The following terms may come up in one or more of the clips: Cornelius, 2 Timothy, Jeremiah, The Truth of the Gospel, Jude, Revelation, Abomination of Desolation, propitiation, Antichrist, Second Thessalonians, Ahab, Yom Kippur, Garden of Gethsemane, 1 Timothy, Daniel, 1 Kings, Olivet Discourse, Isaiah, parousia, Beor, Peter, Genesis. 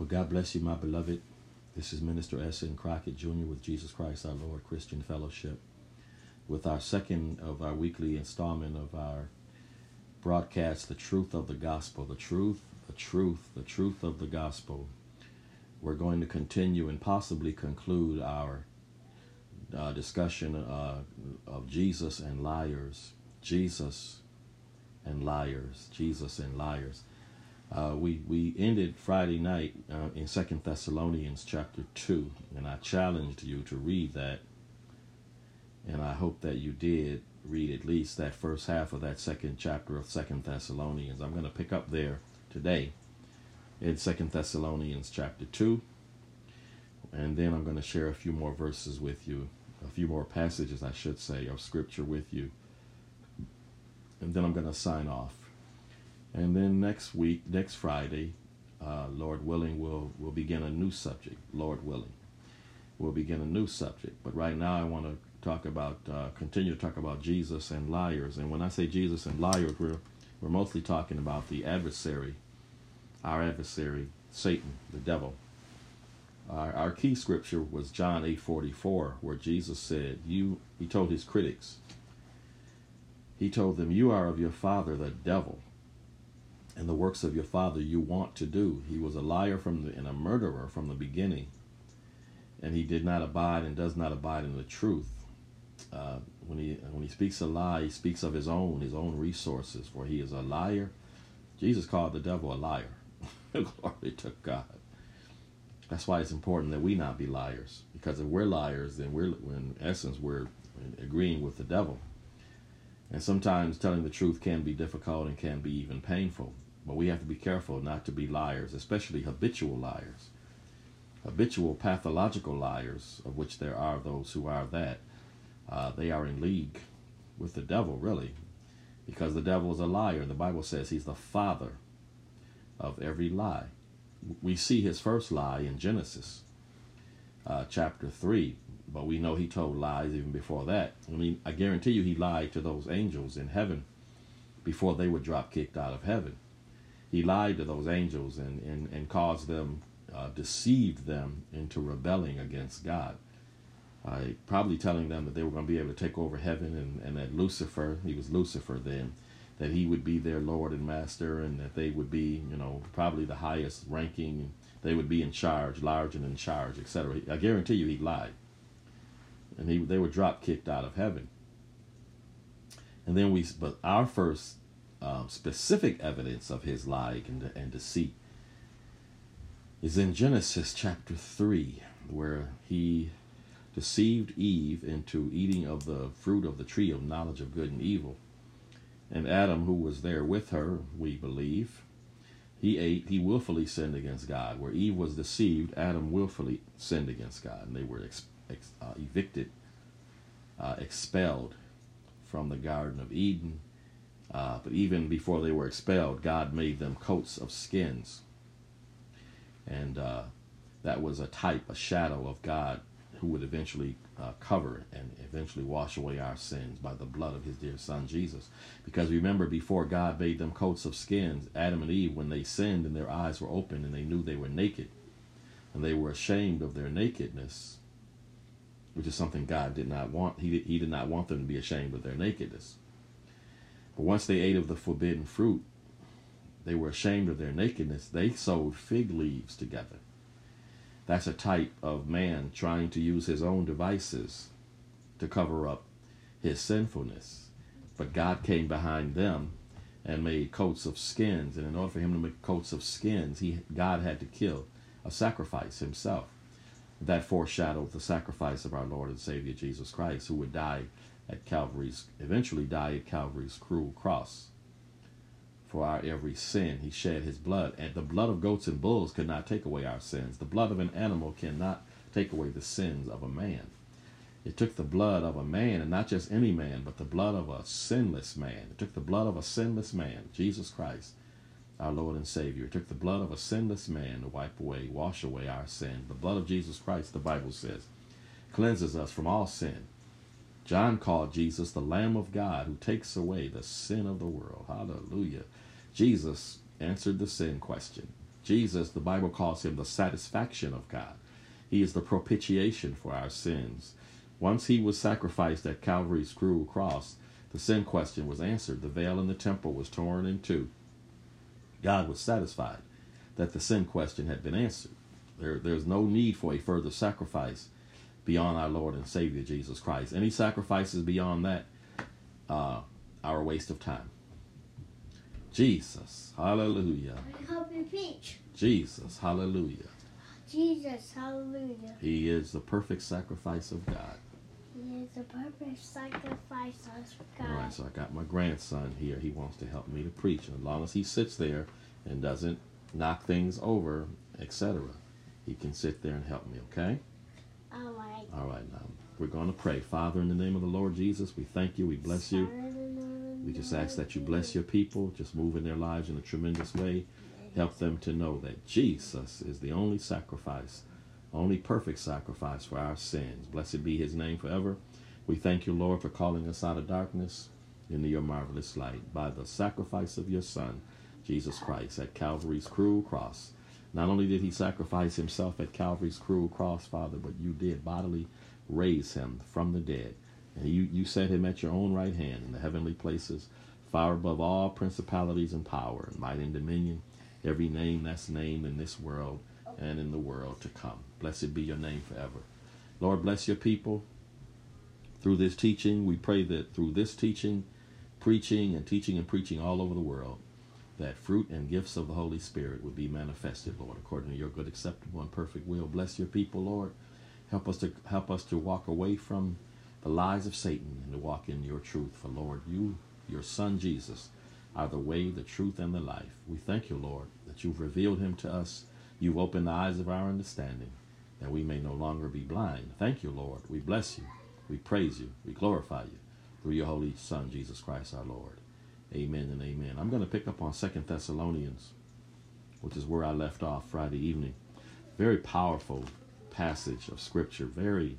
Well, God bless you, my beloved. This is Minister S.N. Crockett, Jr. with Jesus Christ, our Lord Christian Fellowship, with our second of our weekly installment of our broadcast, The Truth of the Gospel. The truth of the gospel. We're going to continue and possibly conclude our discussion of Jesus and liars. We ended Friday night in 2 Thessalonians chapter 2, and I challenged you to read that, and I hope that you did read at least that first half of that second chapter of 2 Thessalonians. I'm going to pick up there today in 2 Thessalonians chapter 2, and then I'm going to share a few more verses with you, a few more passages, I should say, of Scripture with you, and then I'm going to sign off. And then next week, next Friday, Lord willing, we'll begin a new subject. Lord willing, we'll begin a new subject. But right now I want to talk about, continue to talk about Jesus and liars. And when I say Jesus and liars, we're mostly talking about the adversary, our adversary, Satan, the devil. Our key scripture was John 8:44, where Jesus said, he told his critics, he told them, "You are of your father, the devil, and the works of your father you want to do. He was a liar and a murderer from the beginning, and he did not abide and does not abide in the truth." When he speaks a lie, he speaks of his own resources, for he is a liar. Jesus called the devil a liar. Glory to God. That's why it's important that we not be liars, because if we're liars, then we're in essence agreeing with the devil. And sometimes telling the truth can be difficult and can be even painful. But we have to be careful not to be liars, especially habitual liars, habitual pathological liars, of which there are those who are that. They are in league with the devil, really, because the devil is a liar. The Bible says he's the father of every lie. We see his first lie in Genesis chapter 3. But we know he told lies even before that. I mean, I guarantee you he lied to those angels in heaven before they were drop-kicked out of heaven. He lied to those angels and caused them, deceived them into rebelling against God. Probably telling them that they were going to be able to take over heaven, and that Lucifer, he was Lucifer then, that he would be their Lord and Master, and that they would be, probably the highest ranking. They would be in charge, large and in charge, etc. I guarantee you he lied. And they were drop-kicked out of heaven. And then but our first specific evidence of his lying and deceit is in Genesis chapter 3, where he deceived Eve into eating of the fruit of the tree of knowledge of good and evil. And Adam, who was there with her, we believe, he willfully sinned against God. Where Eve was deceived, Adam willfully sinned against God, and they were evicted, expelled from the Garden of Eden. But even before they were expelled, God made them coats of skins. And that was a type, a shadow of God who would eventually cover and eventually wash away our sins by the blood of his dear son, Jesus. Because remember, before God made them coats of skins, Adam and Eve, when they sinned and their eyes were open and they knew they were naked and they were ashamed of their nakedness, which is something God did not want. He did not want them to be ashamed of their nakedness. But once they ate of the forbidden fruit, they were ashamed of their nakedness. They sewed fig leaves together. That's a type of man trying to use his own devices to cover up his sinfulness. But God came behind them and made coats of skins. And in order for him to make coats of skins, God had to kill a sacrifice himself. That foreshadowed the sacrifice of our Lord and Savior Jesus Christ, who would eventually die at Calvary's cruel cross for our every sin. He shed his blood, and the blood of goats and bulls could not take away our sins. The blood of an animal cannot take away the sins of a man. It took the blood of a man, and not just any man, but the blood of a sinless man. It took the blood of a sinless man, Jesus Christ, our Lord and Savior. It took the blood of a sinless man to wash away our sin. The blood of Jesus Christ, the Bible says, cleanses us from all sin. John called Jesus the Lamb of God who takes away the sin of the world. Hallelujah. Jesus answered the sin question. Jesus, the Bible calls him the satisfaction of God. He is the propitiation for our sins. Once he was sacrificed at Calvary's cruel cross, the sin question was answered. The veil in the temple was torn in two. God was satisfied that the sin question had been answered. There's no need for a further sacrifice beyond our Lord and Savior, Jesus Christ. Any sacrifices beyond that are a waste of time. Jesus, hallelujah. Help me preach. Jesus, hallelujah. Jesus, hallelujah. He is the perfect sacrifice of God. He is the perfect sacrifice of God. All right, so I got my grandson here. He wants to help me to preach. And as long as he sits there and doesn't knock things over, etc., he can sit there and help me, okay? All right. All right, now we're going to pray. Father, in the name of the Lord Jesus, we thank you. We bless you. We just ask that you bless your people. Just move in their lives in a tremendous way. Help them to know that Jesus is the only sacrifice, only perfect sacrifice for our sins. Blessed be his name forever. We thank you, Lord, for calling us out of darkness into your marvelous light by the sacrifice of your Son, Jesus Christ, at Calvary's cruel cross. Not only did he sacrifice himself at Calvary's cruel cross, Father, but you did bodily raise him from the dead. And you set him at your own right hand in the heavenly places, far above all principalities and power and might and dominion, every name that's named in this world and in the world to come. Blessed be your name forever. Lord, bless your people through this teaching. We pray that through this teaching, preaching all over the world, that fruit and gifts of the Holy Spirit would be manifested, Lord, according to your good, acceptable, and perfect will. Bless your people, Lord. Help us to walk away from the lies of Satan and to walk in your truth. For, Lord, you, your Son Jesus, are the way, the truth, and the life. We thank you, Lord, that you've revealed him to us. You've opened the eyes of our understanding, that we may no longer be blind. Thank you, Lord. We bless you. We praise you. We glorify you through your Holy Son, Jesus Christ, our Lord. Amen and amen. I'm going to pick up on 2 Thessalonians, which is where I left off Friday evening. Very powerful passage of Scripture. Very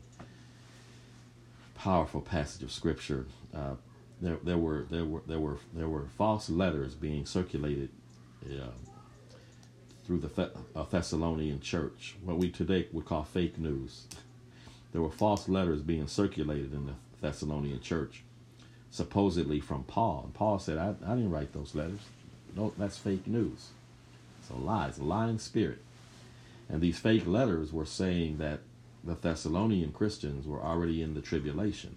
powerful passage of Scripture. There were false letters being circulated through the Thessalonian church, what we today would call fake news. There were false letters being circulated in the Thessalonian church, supposedly from Paul. And Paul said, I didn't write those letters. No, that's fake news. It's a lie. It's a lying spirit. And these fake letters were saying that the Thessalonian Christians were already in the tribulation,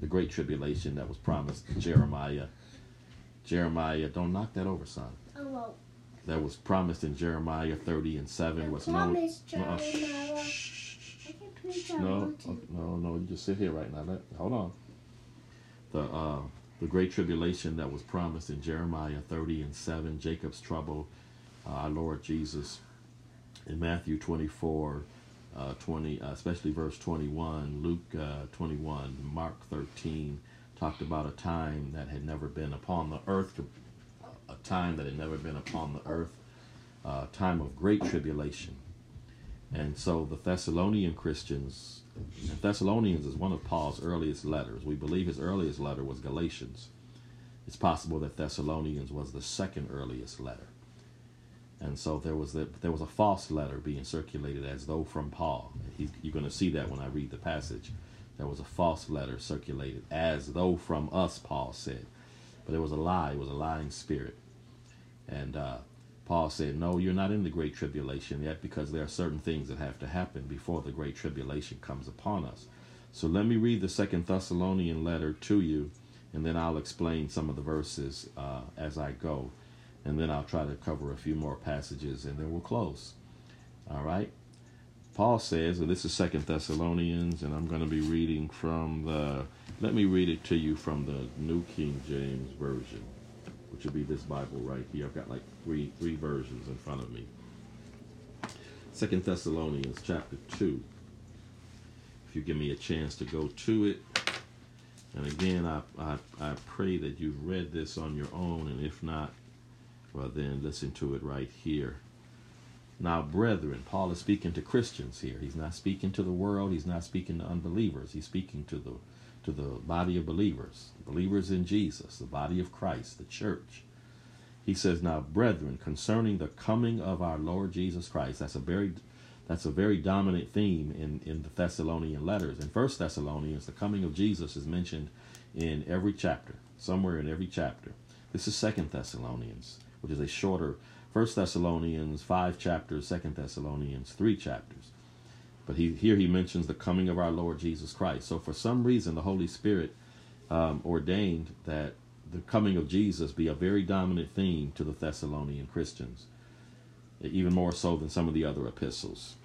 the great tribulation that was promised to Jeremiah. Jeremiah, don't knock that over, son. I won't. That was promised in Jeremiah 30:7. Was promised Jeremiah. No, you just sit here right now. Hold on. The great tribulation that was promised in Jeremiah 30:7, Jacob's trouble, our Lord Jesus, in Matthew 24. 20, especially verse 21, Luke 21, Mark 13, talked about a time that had never been upon the earth, time of great tribulation. And so the Thessalonians is one of Paul's earliest letters. We believe his earliest letter was Galatians. It's possible that Thessalonians was the second earliest letter. And so there was a false letter being circulated as though from Paul. You're going to see that when I read the passage. There was a false letter circulated as though from us, Paul said. But it was a lie. It was a lying spirit. And Paul said, no, you're not in the great tribulation yet, because there are certain things that have to happen before the great tribulation comes upon us. So let me read the Second Thessalonian letter to you, and then I'll explain some of the verses as I go. And then I'll try to cover a few more passages, and then we'll close. All right? Paul says, and this is 2 Thessalonians, and I'm going to be reading from the, let me read it to you from the New King James Version, which would be this Bible right here. I've got like three versions in front of me. 2 Thessalonians chapter 2. If you give me a chance to go to it. And again, I pray that you've read this on your own, and if not, well, then listen to it right here. Now, brethren, Paul is speaking to Christians here. He's not speaking to the world. He's not speaking to unbelievers. He's speaking to the body of believers in Jesus, the body of Christ, the church. He says, now, brethren, concerning the coming of our Lord Jesus Christ. That's a very dominant theme in the Thessalonian letters. In 1 Thessalonians, the coming of Jesus is mentioned in every chapter, somewhere in every chapter. This is 2 Thessalonians, which is a shorter. 1 Thessalonians, 5 chapters, 2 Thessalonians, 3 chapters. But here he mentions the coming of our Lord Jesus Christ. So for some reason, the Holy Spirit ordained that the coming of Jesus be a very dominant theme to the Thessalonian Christians, even more so than some of the other epistles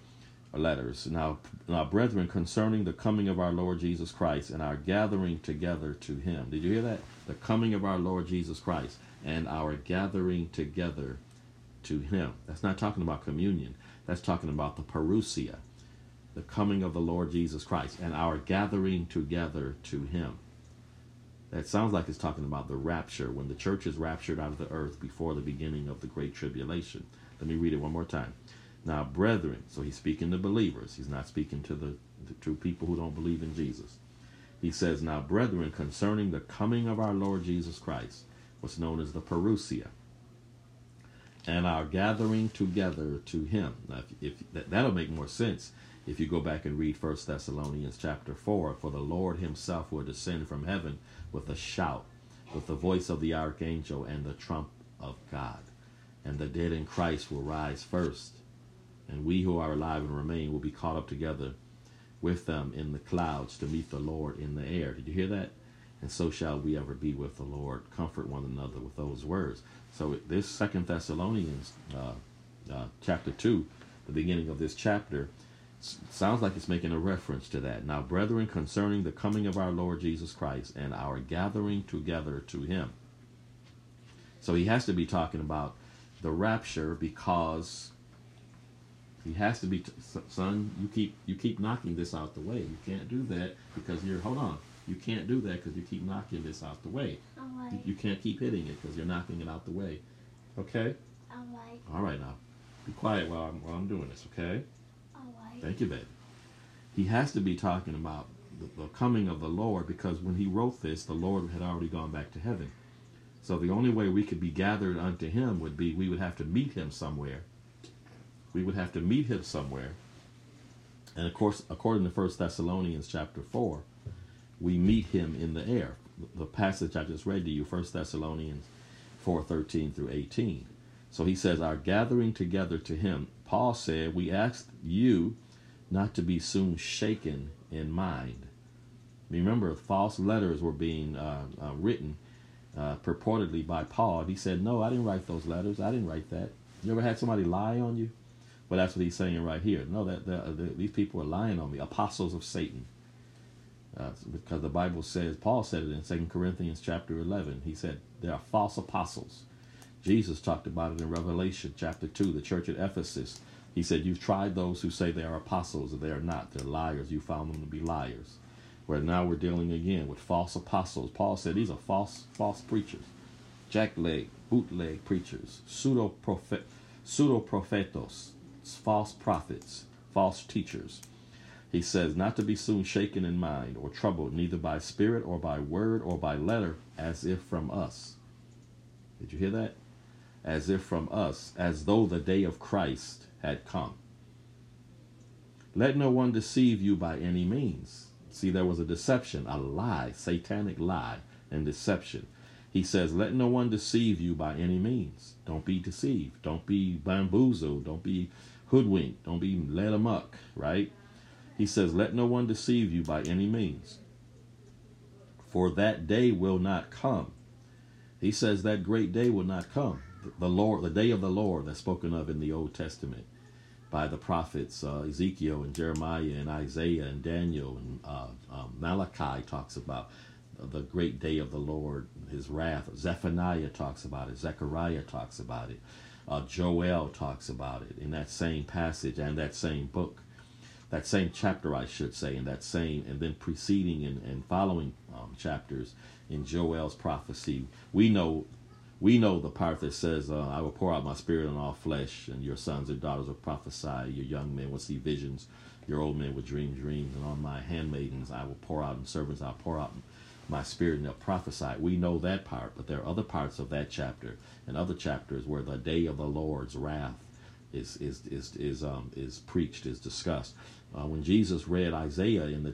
or letters. Now, brethren, concerning the coming of our Lord Jesus Christ and our gathering together to him. Did you hear that? The coming of our Lord Jesus Christ and our gathering together to him. That's not talking about communion. That's talking about the parousia, the coming of the Lord Jesus Christ and our gathering together to him. That sounds like it's talking about the rapture, when the church is raptured out of the earth before the beginning of the Great Tribulation. Let me read it one more time. Now, brethren, so he's speaking to believers. He's not speaking to the people who don't believe in Jesus. He says, now, brethren, concerning the coming of our Lord Jesus Christ, what's known as the parousia, and our gathering together to him. Now, if that'll make more sense if you go back and read 1 Thessalonians chapter 4, for the Lord himself will descend from heaven with a shout, with the voice of the archangel and the trump of God. And the dead in Christ will rise first. And we who are alive and remain will be caught up together with them in the clouds to meet the Lord in the air. Did you hear that? And so shall we ever be with the Lord. Comfort one another with those words. So this 2 Thessalonians chapter 2, the beginning of this chapter, sounds like it's making a reference to that. Now, brethren, concerning the coming of our Lord Jesus Christ and our gathering together to him. So he has to be talking about the rapture, because he has to be, son, you keep knocking this out the way. You can't do that because you're, hold on. You can't do that because you keep knocking this out the way. All right. You can't keep hitting it because you're knocking it out the way. Okay? All right. All right, now. Be quiet while I'm doing this, okay? All right. Thank you, baby. He has to be talking about the coming of the Lord, because when he wrote this, the Lord had already gone back to heaven. So the only way we could be gathered unto him would be we would have to meet him somewhere. We would have to meet him somewhere. And of course, according to 1 Thessalonians chapter 4, we meet him in the air. The passage I just read to you, 1 Thessalonians 4:13 through 18. So he says, our gathering together to him. Paul said, we asked you not to be soon shaken in mind. Remember, false letters were being written purportedly by Paul. And he said, no, I didn't write those letters. I didn't write that. You ever had somebody lie on you? Well, that's what he's saying right here. No, these people are lying on me. Apostles of Satan. Because the Bible says, Paul said it in 2 Corinthians chapter 11. He said, there are false apostles. Jesus talked about it in Revelation chapter 2, the church at Ephesus. He said, you've tried those who say they are apostles, and they are not. They're liars. You found them to be liars. Where now we're dealing again with false apostles. Paul said these are false preachers, jackleg, bootleg preachers, pseudo-prophetos, false prophets, false teachers. He says, not to be soon shaken in mind or troubled, neither by spirit or by word or by letter, as if from us. Did you hear that? As if from us, as though the day of Christ had come. Let no one deceive you by any means. See, there was a deception, a lie, satanic lie and deception. He says, let no one deceive you by any means. Don't be deceived. Don't be bamboozled. Don't be hoodwinked. Don't be led amok, right? He says, let no one deceive you by any means, for that day will not come. He says that great day will not come. The Lord, the day of the Lord that's spoken of in the Old Testament by the prophets Ezekiel and Jeremiah and Isaiah and Daniel and Malachi talks about the great day of the Lord, his wrath. Zephaniah talks about it. Zechariah talks about it. Joel talks about it in that same passage and that same book. That same chapter, I should say, and that same, and then preceding and following chapters in Joel's prophecy. We know the part that says, I will pour out my spirit on all flesh, and your sons and daughters will prophesy, your young men will see visions, your old men will dream dreams, and on my handmaidens I will pour out, and servants I'll pour out my spirit and they'll prophesy. We know that part, but there are other parts of that chapter and other chapters where the day of the Lord's wrath is preached, is discussed. When Jesus read Isaiah in the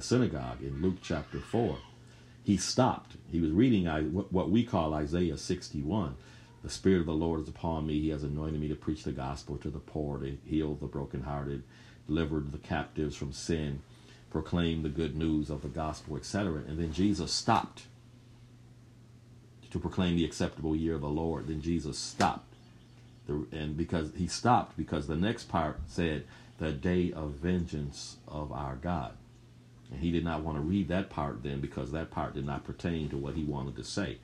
synagogue in Luke chapter 4, he stopped. He was reading what we call Isaiah 61. The Spirit of the Lord is upon me. He has anointed me to preach the gospel to the poor, to heal the brokenhearted, delivered the captives from sin, proclaim the good news of the gospel, etc. And then Jesus stopped to proclaim the acceptable year of the Lord. Then Jesus stopped. Because the next part said, the day of vengeance of our God. And he did not want to read that part then, because that part did not pertain to what he wanted to say.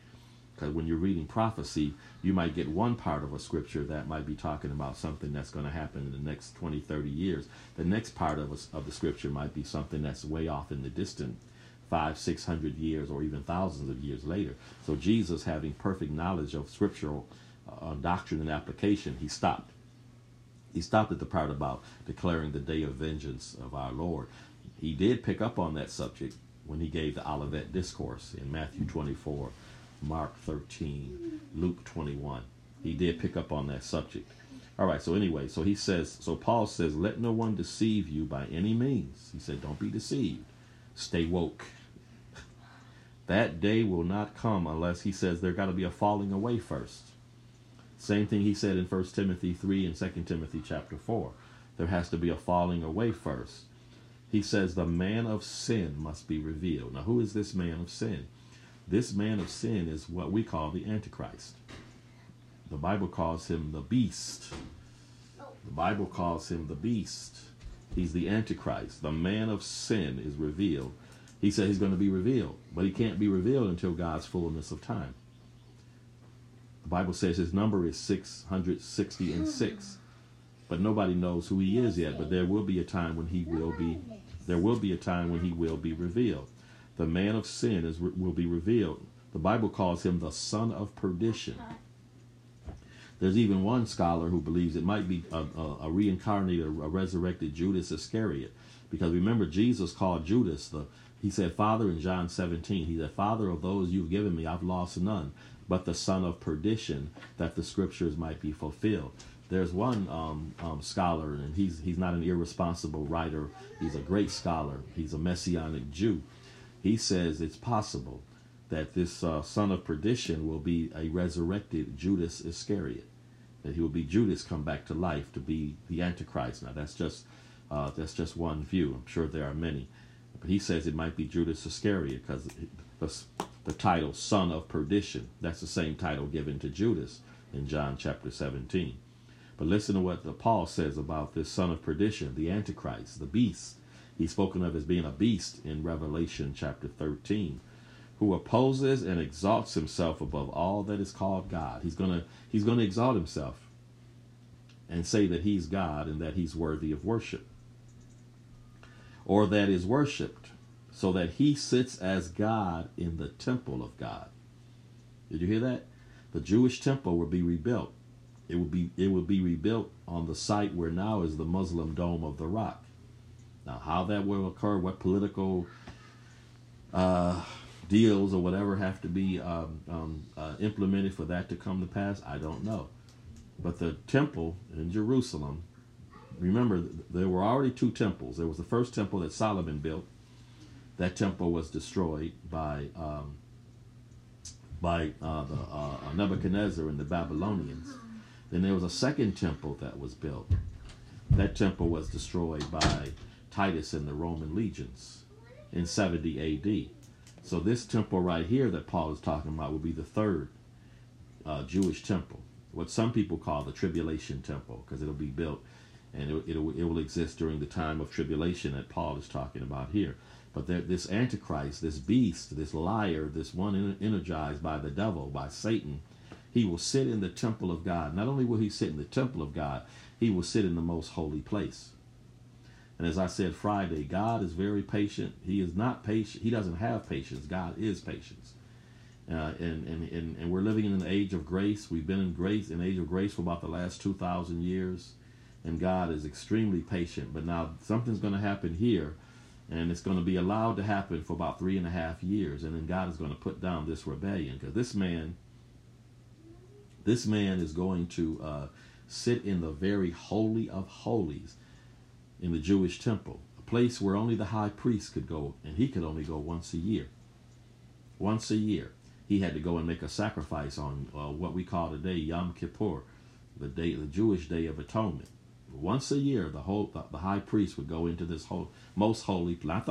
Because when you're reading prophecy, you might get one part of a scripture that might be talking about something that's going to happen in the next 20, 30 years. The next part of the scripture might be something that's way off in the distant 500, 600 years, or even thousands of years later. So Jesus, having perfect knowledge of scriptural doctrine and application, he stopped. He stopped at the part about declaring the day of vengeance of our Lord. He did pick up on that subject when he gave the Olivet Discourse in Matthew 24, Mark 13, Luke 21. He did pick up on that subject. All right, so anyway, so Paul says, let no one deceive you by any means. He said, don't be deceived. Stay woke. That day will not come unless, he says, there got to be a falling away first. Same thing he said in 1 Timothy 3 and 2 Timothy chapter 4. There has to be a falling away first. He says the man of sin must be revealed. Now, who is this man of sin? This man of sin is what we call the Antichrist. The Bible calls him the beast. The Bible calls him the beast. He's the Antichrist. The man of sin is revealed. He said he's going to be revealed, but he can't be revealed until God's fullness of time. The Bible says his number is 666, but nobody knows who he is yet. But there will be a time when he will be. There will be a time when he will be revealed. The man of sin will be revealed. The Bible calls him the son of perdition. There's even one scholar who believes it might be a reincarnated, a resurrected Judas Iscariot, because remember Jesus called Judas He said, "Father," in John 17. He said, "Father, of those you've given me, I've lost none, but the son of perdition, that the scriptures might be fulfilled." There's one scholar, and he's not an irresponsible writer. He's a great scholar. He's a Messianic Jew. He says it's possible that this son of perdition will be a resurrected Judas Iscariot, that he will be Judas come back to life to be the Antichrist. Now, that's just one view. I'm sure there are many. But he says it might be Judas Iscariot because the title son of perdition, that's the same title given to Judas in John chapter 17. But listen to what Paul says about this son of perdition, the Antichrist, the beast. He's spoken of as being a beast in Revelation chapter 13, who opposes and exalts himself above all that is called God. He's going to exalt himself and say that he's God and that he's worthy of worship, or that is worshiped, so that he sits as God in the temple of God. Did you hear that? The Jewish temple will be rebuilt. It will be rebuilt on the site where now is the Muslim Dome of the Rock. Now, how that will occur, what political deals or whatever have to be implemented for that to come to pass, I don't know. But the temple in Jerusalem, remember, there were already two temples. There was the first temple that Solomon built. That temple was destroyed by Nebuchadnezzar and the Babylonians. Then there was a second temple that was built. That temple was destroyed by Titus and the Roman legions in 70 A.D. So this temple right here that Paul is talking about will be the third Jewish temple, what some people call the Tribulation Temple, because it'll be built and it will exist during the time of tribulation that Paul is talking about here. But this Antichrist, this beast, this liar, this one energized by the devil, by Satan, he will sit in the temple of God. Not only will he sit in the temple of God, he will sit in the most holy place. And as I said Friday, God is very patient. He is not patient. He doesn't have patience. God is patience. And we're living in an age of grace. We've been in grace, an age of grace for about the last 2,000 years. And God is extremely patient. But now something's going to happen here And it's going to be allowed to happen for about 3.5 years. And then God is going to put down this rebellion, because this man is going to sit in the very holy of holies in the Jewish temple, a place where only the high priest could go, and he could only go once a year. Once a year, he had to go and make a sacrifice on what we call today Yom Kippur, the Jewish Day of Atonement. Once a year, the high priest would go into this most holy place,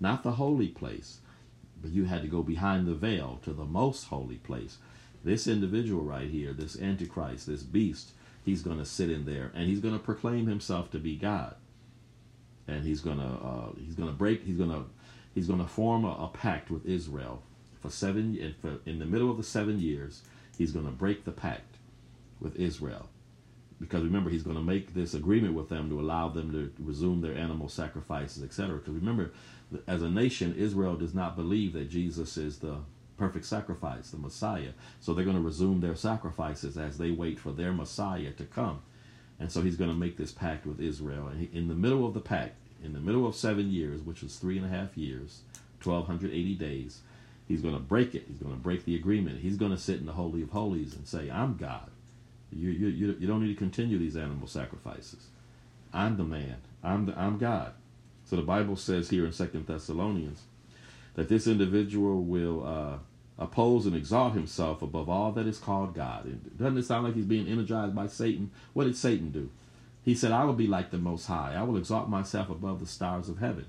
but you had to go behind the veil to the most holy place. This individual right here, this Antichrist, this beast, he's going to sit in there, and he's going to proclaim himself to be God, and he's going to form a pact with Israel for in the middle of the 7 years. He's going to break the pact with Israel. Because remember, he's going to make this agreement with them to allow them to resume their animal sacrifices, etc. Because remember, as a nation, Israel does not believe that Jesus is the perfect sacrifice, the Messiah. So they're going to resume their sacrifices as they wait for their Messiah to come. And so he's going to make this pact with Israel. And in the middle of the pact, in the middle of 7 years, which is 3.5 years, 1,280 days, he's going to break it. He's going to break the agreement. He's going to sit in the Holy of Holies and say, I'm God. You don't need to continue these animal sacrifices. I'm the man. I'm God. So the Bible says here in 2 Thessalonians that this individual will oppose and exalt himself above all that is called God. And doesn't it sound like he's being energized by Satan? What did Satan do? He said, I will be like the Most High. I will exalt myself above the stars of heaven.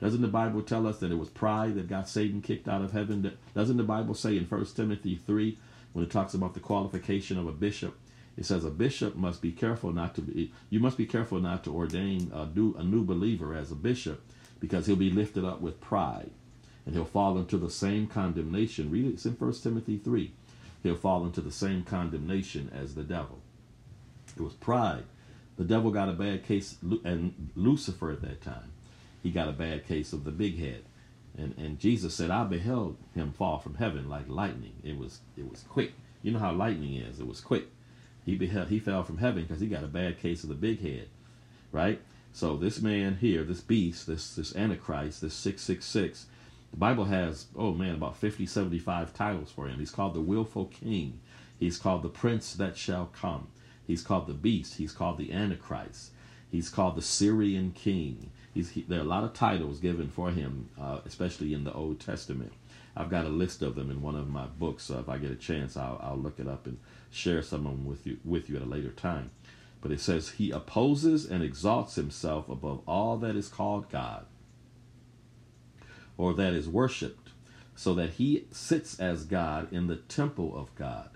Doesn't the Bible tell us that it was pride that got Satan kicked out of heaven? Doesn't the Bible say in 1 Timothy 3, when it talks about the qualification of a bishop, it says a bishop must be careful not to be, you must be careful not to ordain a new believer as a bishop, because he'll be lifted up with pride and he'll fall into the same condemnation. Read it, it's in 1 Timothy 3. He'll fall into the same condemnation as the devil. It was pride. The devil got a bad case, and Lucifer at that time, he got a bad case of the big head. And Jesus said, I beheld him fall from heaven like lightning. It was quick. You know how lightning is. It was quick. He fell from heaven because he got a bad case of the big head, right? So this man here, this beast, this Antichrist, this 666, the Bible has, about 50, 75 titles for him. He's called the Willful King. He's called the Prince That Shall Come. He's called the Beast. He's called the Antichrist. He's called the Syrian King. There are a lot of titles given for him, especially in the Old Testament. I've got a list of them in one of my books. So if I get a chance, I'll look it up and share some of them with you at a later time. But it says, he opposes and exalts himself above all that is called God, or that is worshipped, so that he sits as God in the temple of God.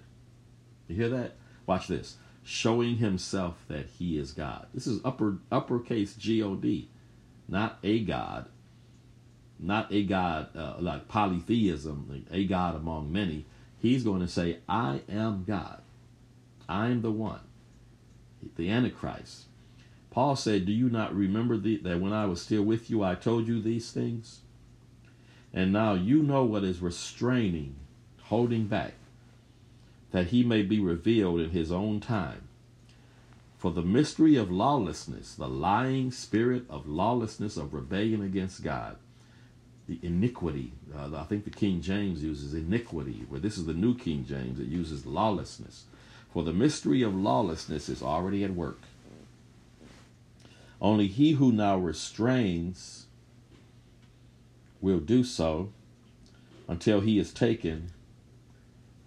You hear that? Watch this. Showing himself that he is God. This is uppercase G-O-D. Not a God, like polytheism, like a God among many. He's going to say, I am God. I'm the one, the Antichrist. Paul said, do you not remember that when I was still with you, I told you these things? And now you know what is restraining, holding back, that he may be revealed in his own time. For the mystery of lawlessness, the lying spirit of lawlessness, of rebellion against God, the iniquity, I think the King James uses iniquity, where this is the New King James, it uses lawlessness. For the mystery of lawlessness is already at work. Only he who now restrains will do so until he is taken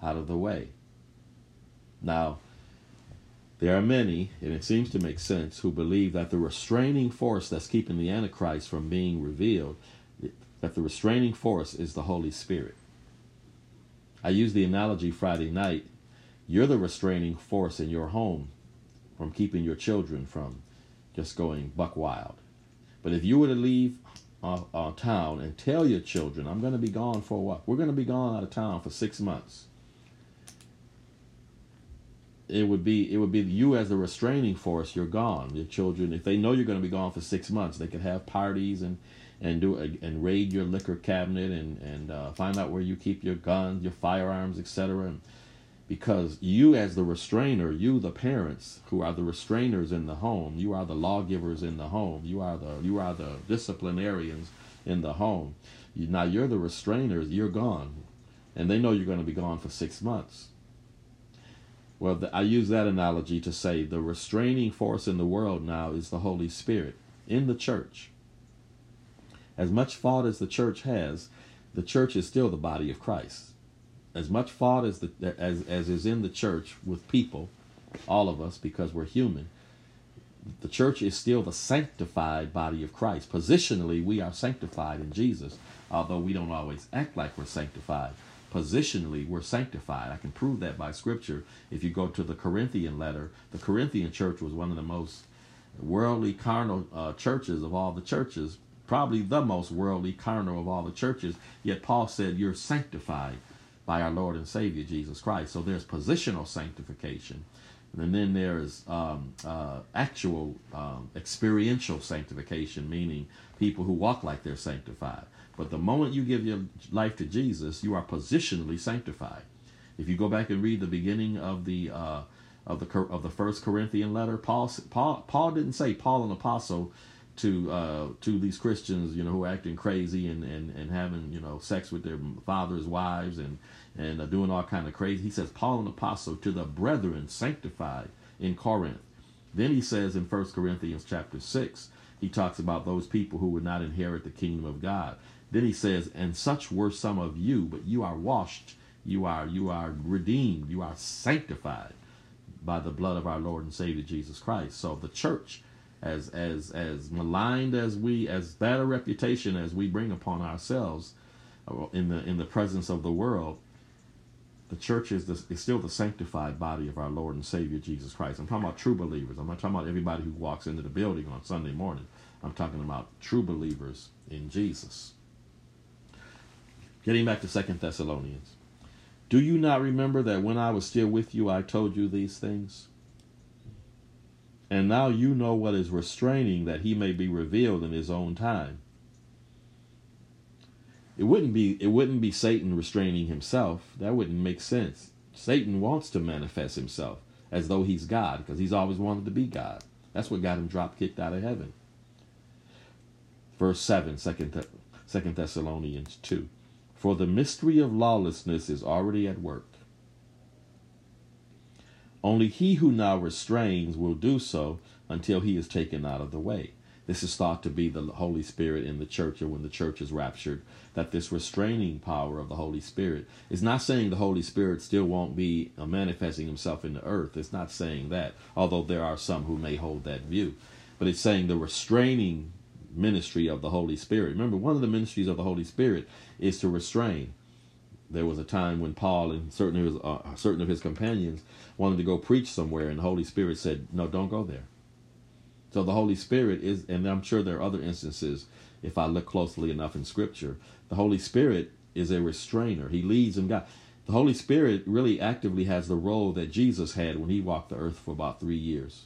out of the way. Now, there are many, and it seems to make sense, who believe that the restraining force that's keeping the Antichrist from being revealed, that the restraining force is the Holy Spirit. I used the analogy Friday night. You're the restraining force in your home from keeping your children from just going buck wild. But if you were to leave town and tell your children, I'm going to be gone for a while. We're going to be gone out of town for 6 months. It would be you as the restraining force. You're gone. Your children, if they know you're going to be gone for 6 months, they could have parties and raid your liquor cabinet and find out where you keep your guns, your firearms, etc. Because you as the restrainer, you the parents who are the restrainers in the home, you are the lawgivers in the home, you are the disciplinarians in the home. Now you're the restrainers, you're gone. And they know you're going to be gone for 6 months. Well, I use that analogy to say the restraining force in the world now is the Holy Spirit in the church. As much fault as the church has, the church is still the body of Christ. As much fault as is in the church with people, all of us, because we're human, the church is still the sanctified body of Christ. Positionally, we are sanctified in Jesus, although we don't always act like we're sanctified. Positionally, we're sanctified. I can prove that by Scripture. If you go to the Corinthian letter, the Corinthian church was one of the most worldly, carnal churches of all the churches, probably the most worldly, carnal of all the churches, yet Paul said, you're sanctified by our Lord and Savior, Jesus Christ. So there's positional sanctification. And then there is actual experiential sanctification, meaning people who walk like they're sanctified. But the moment you give your life to Jesus, you are positionally sanctified. If you go back and read the beginning of the First Corinthian letter, Paul didn't say Paul an apostle to these Christians, you know, who are acting crazy and having, you know, sex with their fathers' wives and doing all kind of crazy. He says, Paul an apostle to the brethren sanctified in Corinth. Then he says in 1 Corinthians chapter 6, he talks about those people who would not inherit the kingdom of God. Then he says, and such were some of you, but you are washed, you are redeemed, you are sanctified by the blood of our Lord and Savior Jesus Christ. So the church, as maligned as we, as bad a reputation as we bring upon ourselves in the presence of the world, the church is still the sanctified body of our Lord and Savior Jesus Christ. I'm talking about true believers. I'm not talking about everybody who walks into the building on Sunday morning. I'm talking about true believers in Jesus. Getting back to Second Thessalonians. Do you not remember that when I was still with you, I told you these things? And now you know what is restraining, that he may be revealed in his own time. It wouldn't be Satan restraining himself. That wouldn't make sense. Satan wants to manifest himself as though he's God, because he's always wanted to be God. That's what got him drop kicked out of heaven. Verse 7, 2 Thessalonians 2. For the mystery of lawlessness is already at work. Only he who now restrains will do so until he is taken out of the way. This is thought to be the Holy Spirit in the church, or when the church is raptured, that this restraining power of the Holy Spirit is not saying the Holy Spirit still won't be manifesting himself in the earth. It's not saying that, although there are some who may hold that view. But it's saying the restraining ministry of the Holy Spirit. Remember, one of the ministries of the Holy Spirit is to restrain. There was a time when Paul and certain of his companions wanted to go preach somewhere, and the Holy Spirit said, no, don't go there. So the Holy Spirit is, and I'm sure there are other instances, if I look closely enough in Scripture, the Holy Spirit is a restrainer. He leads and guides. The Holy Spirit really actively has the role that Jesus had when he walked the earth for about 3 years.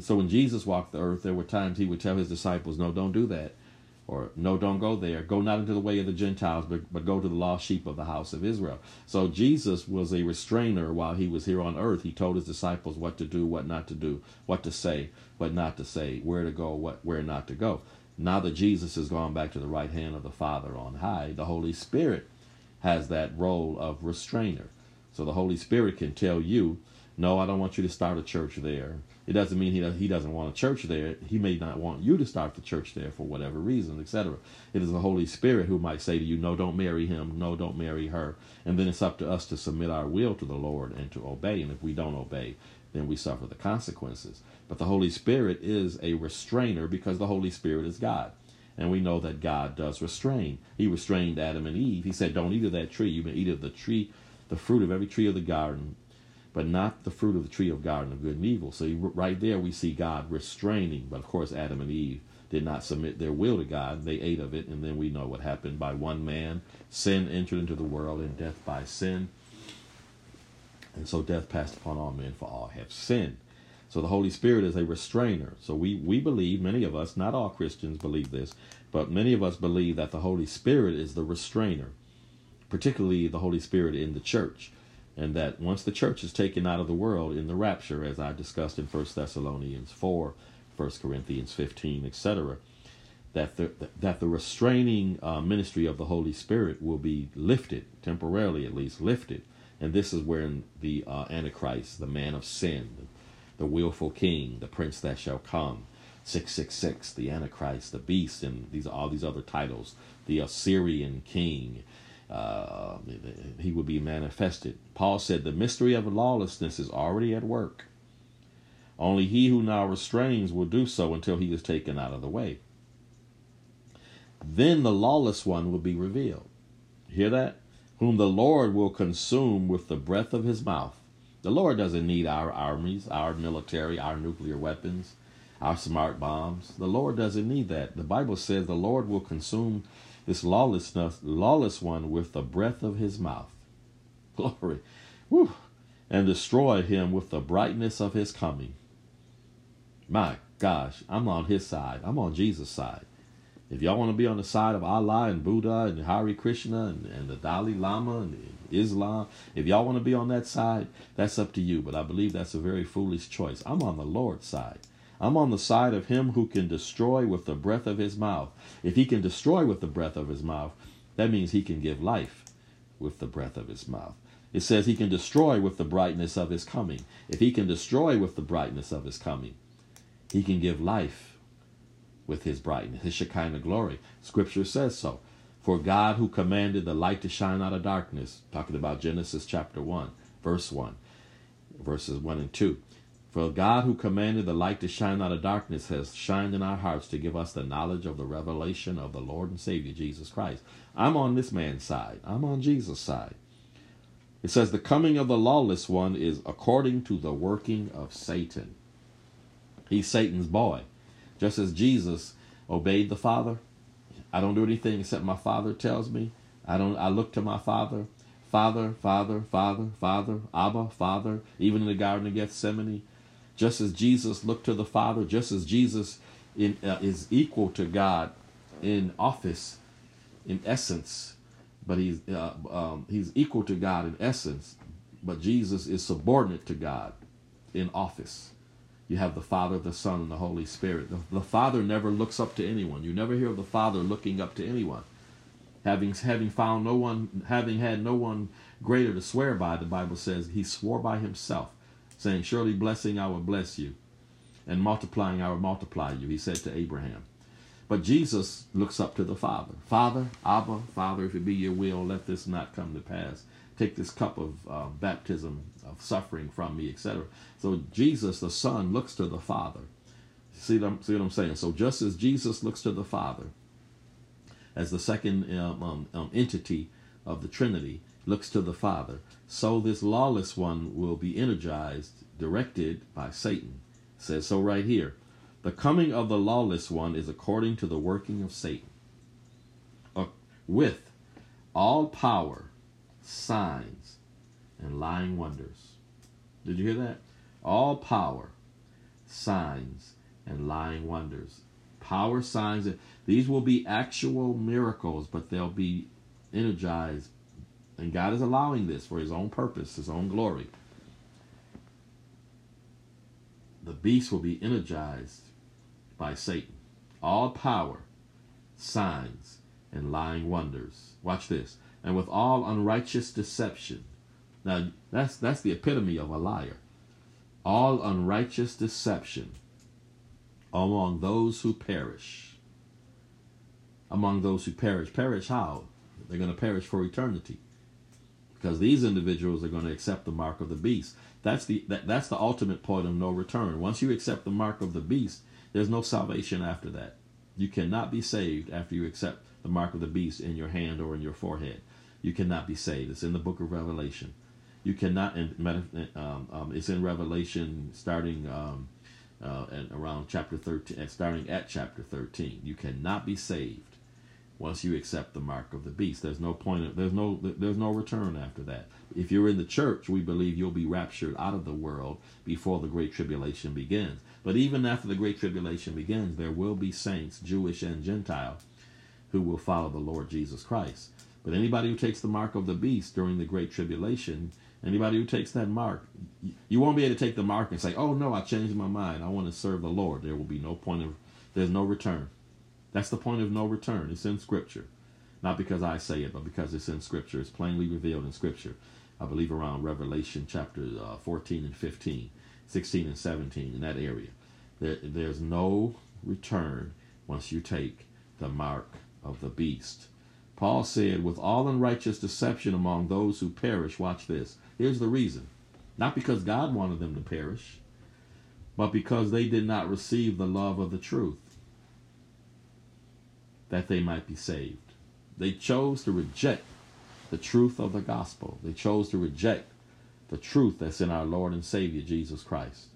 So when Jesus walked the earth, there were times he would tell his disciples, no, don't do that. Or, no, don't go there. Go not into the way of the Gentiles, but go to the lost sheep of the house of Israel. So Jesus was a restrainer while he was here on earth. He told his disciples what to do, what not to do, what to say, what not to say, where to go, where not to go. Now that Jesus has gone back to the right hand of the Father on high, the Holy Spirit has that role of restrainer. So the Holy Spirit can tell you, no, I don't want you to start a church there. It doesn't mean he doesn't want a church there. He may not want you to start the church there for whatever reason, etc. It is the Holy Spirit who might say to you, no, don't marry him. No, don't marry her. And then it's up to us to submit our will to the Lord and to obey. And if we don't obey, then we suffer the consequences. But the Holy Spirit is a restrainer because the Holy Spirit is God. And we know that God does restrain. He restrained Adam and Eve. He said, don't eat of that tree. You may eat of the tree, the fruit of every tree of the garden, but not the fruit of the tree of garden of good and evil. So right there we see God restraining. But of course Adam and Eve did not submit their will to God. They ate of it, and then we know what happened. By one man, sin entered into the world, and death by sin. And so death passed upon all men, for all have sinned. So the Holy Spirit is a restrainer. So we believe, many of us, not all Christians believe this, but many of us believe that the Holy Spirit is the restrainer, particularly the Holy Spirit in the church. And that once the church is taken out of the world in the rapture, as I discussed in 1 Thessalonians 4, 1 Corinthians 15, etc., that the restraining ministry of the Holy Spirit will be lifted, temporarily at least lifted. And this is where the Antichrist, the man of sin, the willful king, the prince that shall come, 666, the Antichrist, the beast, and these are all these other titles, the Assyrian king, he would be manifested. Paul said the mystery of lawlessness is already at work. Only he who now restrains will do so until he is taken out of the way. Then the lawless one will be revealed. Hear that? Whom the Lord will consume with the breath of his mouth. The Lord doesn't need our armies, our military, our nuclear weapons, our smart bombs. The Lord doesn't need that. The Bible says the Lord will consume this lawless one with the breath of his mouth. Glory. Whew. And destroy him with the brightness of his coming. My gosh, I'm on his side. I'm on Jesus' side. If y'all want to be on the side of Allah and Buddha and Hare Krishna and the Dalai Lama and Islam, if y'all want to be on that side, that's up to you. But I believe that's a very foolish choice. I'm on the Lord's side. I'm on the side of him who can destroy with the breath of his mouth. If he can destroy with the breath of his mouth, that means he can give life with the breath of his mouth. It says he can destroy with the brightness of his coming. If he can destroy with the brightness of his coming, he can give life with his brightness, his Shekinah glory. Scripture says so. For God who commanded the light to shine out of darkness, talking about Genesis chapter 1, verse 1, verses 1 and 2. For God who commanded the light to shine out of darkness has shined in our hearts to give us the knowledge of the revelation of the Lord and Savior, Jesus Christ. I'm on this man's side. I'm on Jesus' side. It says the coming of the lawless one is according to the working of Satan. He's Satan's boy. Just as Jesus obeyed the Father, I don't do anything except my Father tells me. I look to my Father, Father, Abba, Father, even in the Garden of Gethsemane. Just as Jesus looked to the Father, just as Jesus is equal to God in office, in essence, but he's equal to God in essence, but Jesus is subordinate to God in office. You have the Father, the Son, and the Holy Spirit. The Father never looks up to anyone. You never hear of the Father looking up to anyone. Having had no one greater to swear by, the Bible says he swore by himself, saying, surely blessing I will bless you, and multiplying I will multiply you, he said to Abraham. But Jesus looks up to the Father. Father, Abba, Father, if it be your will, let this not come to pass. Take this cup of baptism of suffering from me, etc. So Jesus, the Son, looks to the Father. See what I'm saying? So just as Jesus looks to the Father, as the second entity of the Trinity looks to the Father, so this lawless one will be energized, directed by Satan. It says so right here. The coming of the lawless one is according to the working of Satan, with all power, signs, and lying wonders. Did you hear that? All power, signs, and lying wonders. Power, signs, these will be actual miracles, but they'll be energized. And God is allowing this for his own purpose, his own glory. The beast will be energized by Satan. All power, signs, and lying wonders. Watch this. And with all unrighteous deception. Now, that's the epitome of a liar. All unrighteous deception among those who perish. Among those who perish. Perish how? They're going to perish for eternity. Because these individuals are going to accept the mark of the beast. That's the ultimate point of no return. Once you accept the mark of the beast, there's no salvation after that. You cannot be saved after you accept the mark of the beast in your hand or in your forehead. You cannot be saved. It's in the book of Revelation. You cannot, it's in Revelation starting around chapter 13, starting at chapter 13. You cannot be saved once you accept the mark of the beast. There's no point, there's no return after that. If you're in the church, we believe you'll be raptured out of the world before the Great Tribulation begins. But even after the Great Tribulation begins, there will be saints, Jewish and Gentile, who will follow the Lord Jesus Christ. But anybody who takes the mark of the beast during the Great Tribulation Anybody who takes that mark, you won't be able to take the mark and say, oh, no, I changed my mind. I want to serve the Lord. There will be no point of, there's no return. That's the point of no return. It's in Scripture. Not because I say it, but because it's in Scripture. It's plainly revealed in Scripture. I believe around Revelation chapters 14 and 15, 16 and 17, in that area. There's no return once you take the mark of the beast. Paul said, with all unrighteous deception among those who perish, watch this. Here's the reason. Not because God wanted them to perish, but because they did not receive the love of the truth, that they might be saved. They chose to reject the truth of the gospel. They chose to reject the truth that's in our Lord and Savior, Jesus Christ.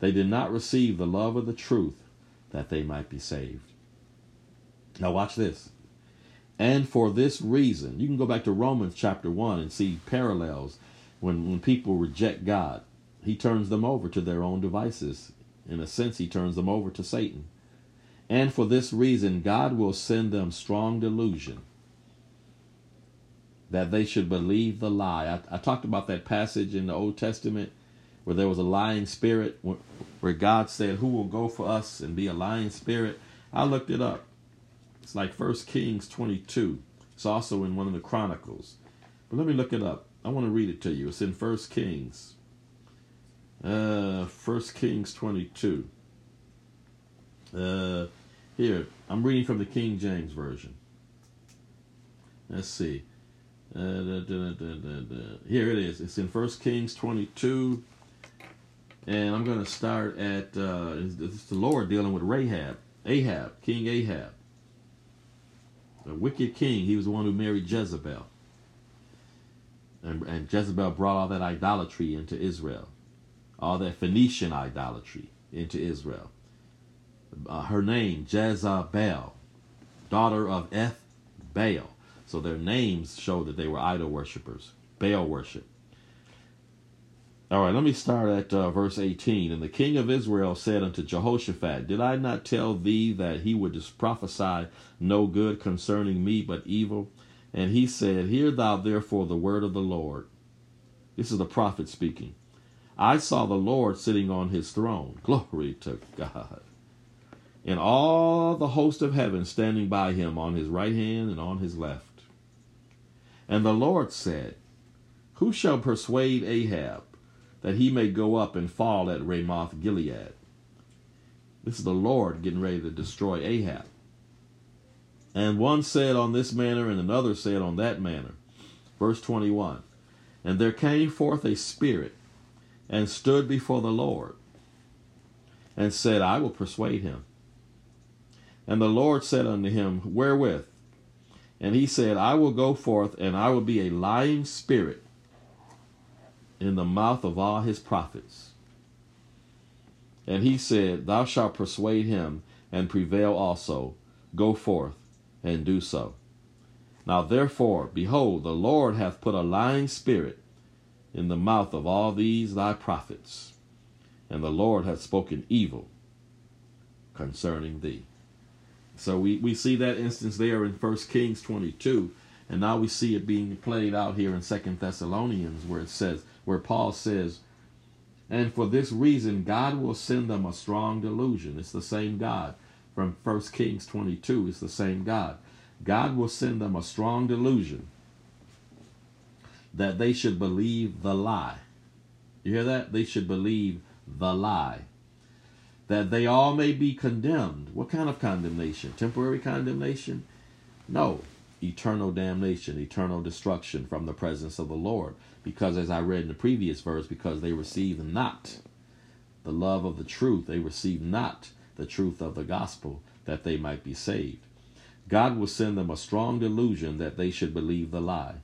They did not receive the love of the truth, that they might be saved. Now watch this. And for this reason, you can go back to Romans chapter 1 and see parallels. When people reject God, he turns them over to their own devices. In a sense, he turns them over to Satan. And for this reason, God will send them strong delusion, that they should believe the lie. I talked about that passage in the Old Testament where there was a lying spirit, where God said, who will go for us and be a lying spirit? I looked it up. It's like 1 Kings 22. It's also in one of the Chronicles. But let me look it up. I want to read it to you. It's in 1 Kings. 1 Kings 22. Here, I'm reading from the King James Version. Let's see. Here it is. It's in 1 Kings 22. And I'm going to start at, it's the Lord dealing with Rahab. Ahab, King Ahab. A wicked king. He was the one who married Jezebel. And Jezebel brought all that idolatry into Israel. All that Phoenician idolatry into Israel. Her name, Jezebel, daughter of Eth-Baal. So their names show that they were idol worshippers. Baal worship. All right, let me start at verse 18. And the king of Israel said unto Jehoshaphat, did I not tell thee that he would prophesy no good concerning me, but evil? And he said, hear thou therefore the word of the Lord. This is the prophet speaking. I saw the Lord sitting on his throne. Glory to God. And all the host of heaven standing by him on his right hand and on his left. And the Lord said, who shall persuade Ahab that he may go up and fall at Ramoth Gilead? This is the Lord getting ready to destroy Ahab. And one said on this manner, and another said on that manner. Verse 21. And there came forth a spirit, and stood before the Lord, and said, I will persuade him. And the Lord said unto him, wherewith? And he said, I will go forth, and I will be a lying spirit in the mouth of all his prophets. And he said, thou shalt persuade him, and prevail also. Go forth and do so. Now therefore, behold, the Lord hath put a lying spirit in the mouth of all these thy prophets, and the Lord hath spoken evil concerning thee. So we see that instance there in 1 Kings 22, and now we see it being played out here in 2 Thessalonians, where it says, where Paul says, and for this reason God will send them a strong delusion. It's the same God. From 1 Kings 22, it's the same God. God will send them a strong delusion that they should believe the lie. You hear that? They should believe the lie. That they all may be condemned. What kind of condemnation? Temporary condemnation? No. Eternal damnation, eternal destruction from the presence of the Lord. Because as I read in the previous verse, because they received not the love of the truth, they received not the truth of the gospel, that they might be saved. God will send them a strong delusion that they should believe the lie,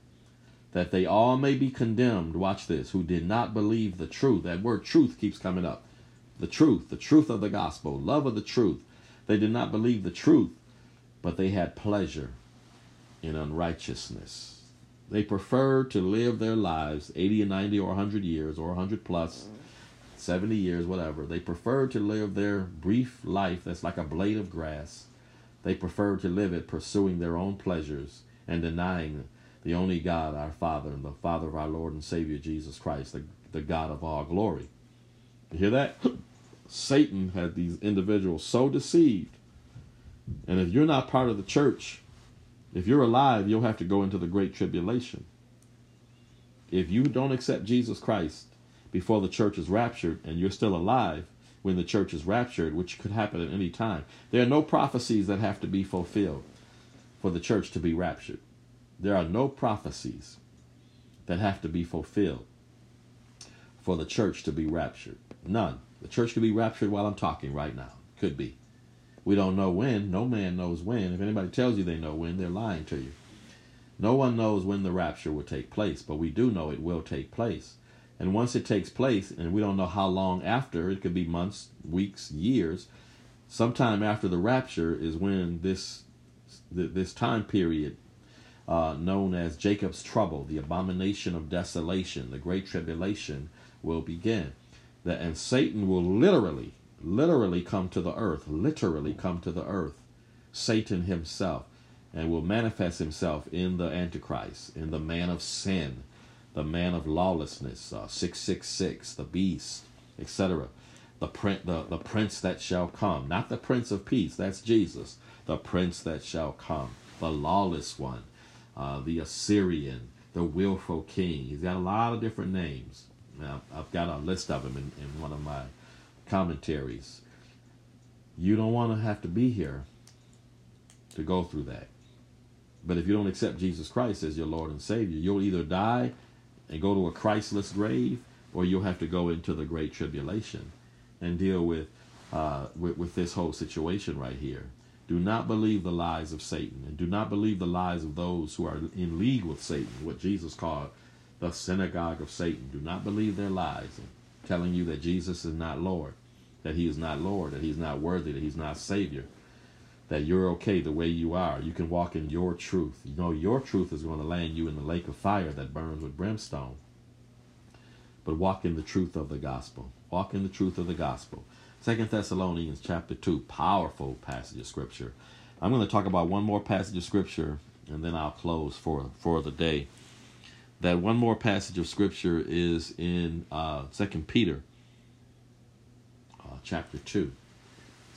that they all may be condemned, watch this, who did not believe the truth. That word truth keeps coming up. The truth of the gospel, love of the truth. They did not believe the truth, but they had pleasure in unrighteousness. They preferred to live their lives 80 or 90 or 100 years or 100 plus, 70 years, whatever. They preferred to live their brief life that's like a blade of grass. They preferred to live it pursuing their own pleasures and denying the only God, our Father, and the Father of our Lord and Savior, Jesus Christ, the God of all glory. You hear that? Satan had these individuals so deceived. And if you're not part of the church, if you're alive, you'll have to go into the Great Tribulation. If you don't accept Jesus Christ before the church is raptured, and you're still alive when the church is raptured, which could happen at any time, there are no prophecies that have to be fulfilled for the church to be raptured. There are no prophecies that have to be fulfilled for the church to be raptured. None. The church could be raptured while I'm talking right now. Could be. We don't know when. No man knows when. If anybody tells you they know when, they're lying to you. No one knows when the rapture will take place, but we do know it will take place. And once it takes place, and we don't know how long after, it could be months, weeks, years, sometime after the rapture is when this time period known as Jacob's Trouble, the abomination of desolation, the Great Tribulation, will begin. And Satan will literally come to the earth, Satan himself, and will manifest himself in the Antichrist, in the man of sin, the man of lawlessness, 666, the beast, etc. The prince that shall come, not the Prince of Peace, that's Jesus, the prince that shall come, the lawless one, the Assyrian, the willful king. He's got a lot of different names. Now, I've got a list of them in one of my commentaries. You don't want to have to be here to go through that. But if you don't accept Jesus Christ as your Lord and Savior, you'll either die and go to a Christless grave, or you'll have to go into the Great Tribulation and deal with this whole situation right here. Do not believe the lies of Satan, and do not believe the lies of those who are in league with Satan, what Jesus called the synagogue of Satan. Do not believe their lies, telling you that Jesus is not Lord, that he is not Lord, that he's not worthy, that he's not Savior, that you're okay the way you are. You can walk in your truth. You know your truth is going to land you in the lake of fire that burns with brimstone. But walk in the truth of the gospel. Walk in the truth of the gospel. 2 Thessalonians chapter 2, powerful passage of scripture. I'm going to talk about one more passage of scripture, and then I'll close for the day. That one more passage of scripture is in 2 Peter chapter 2.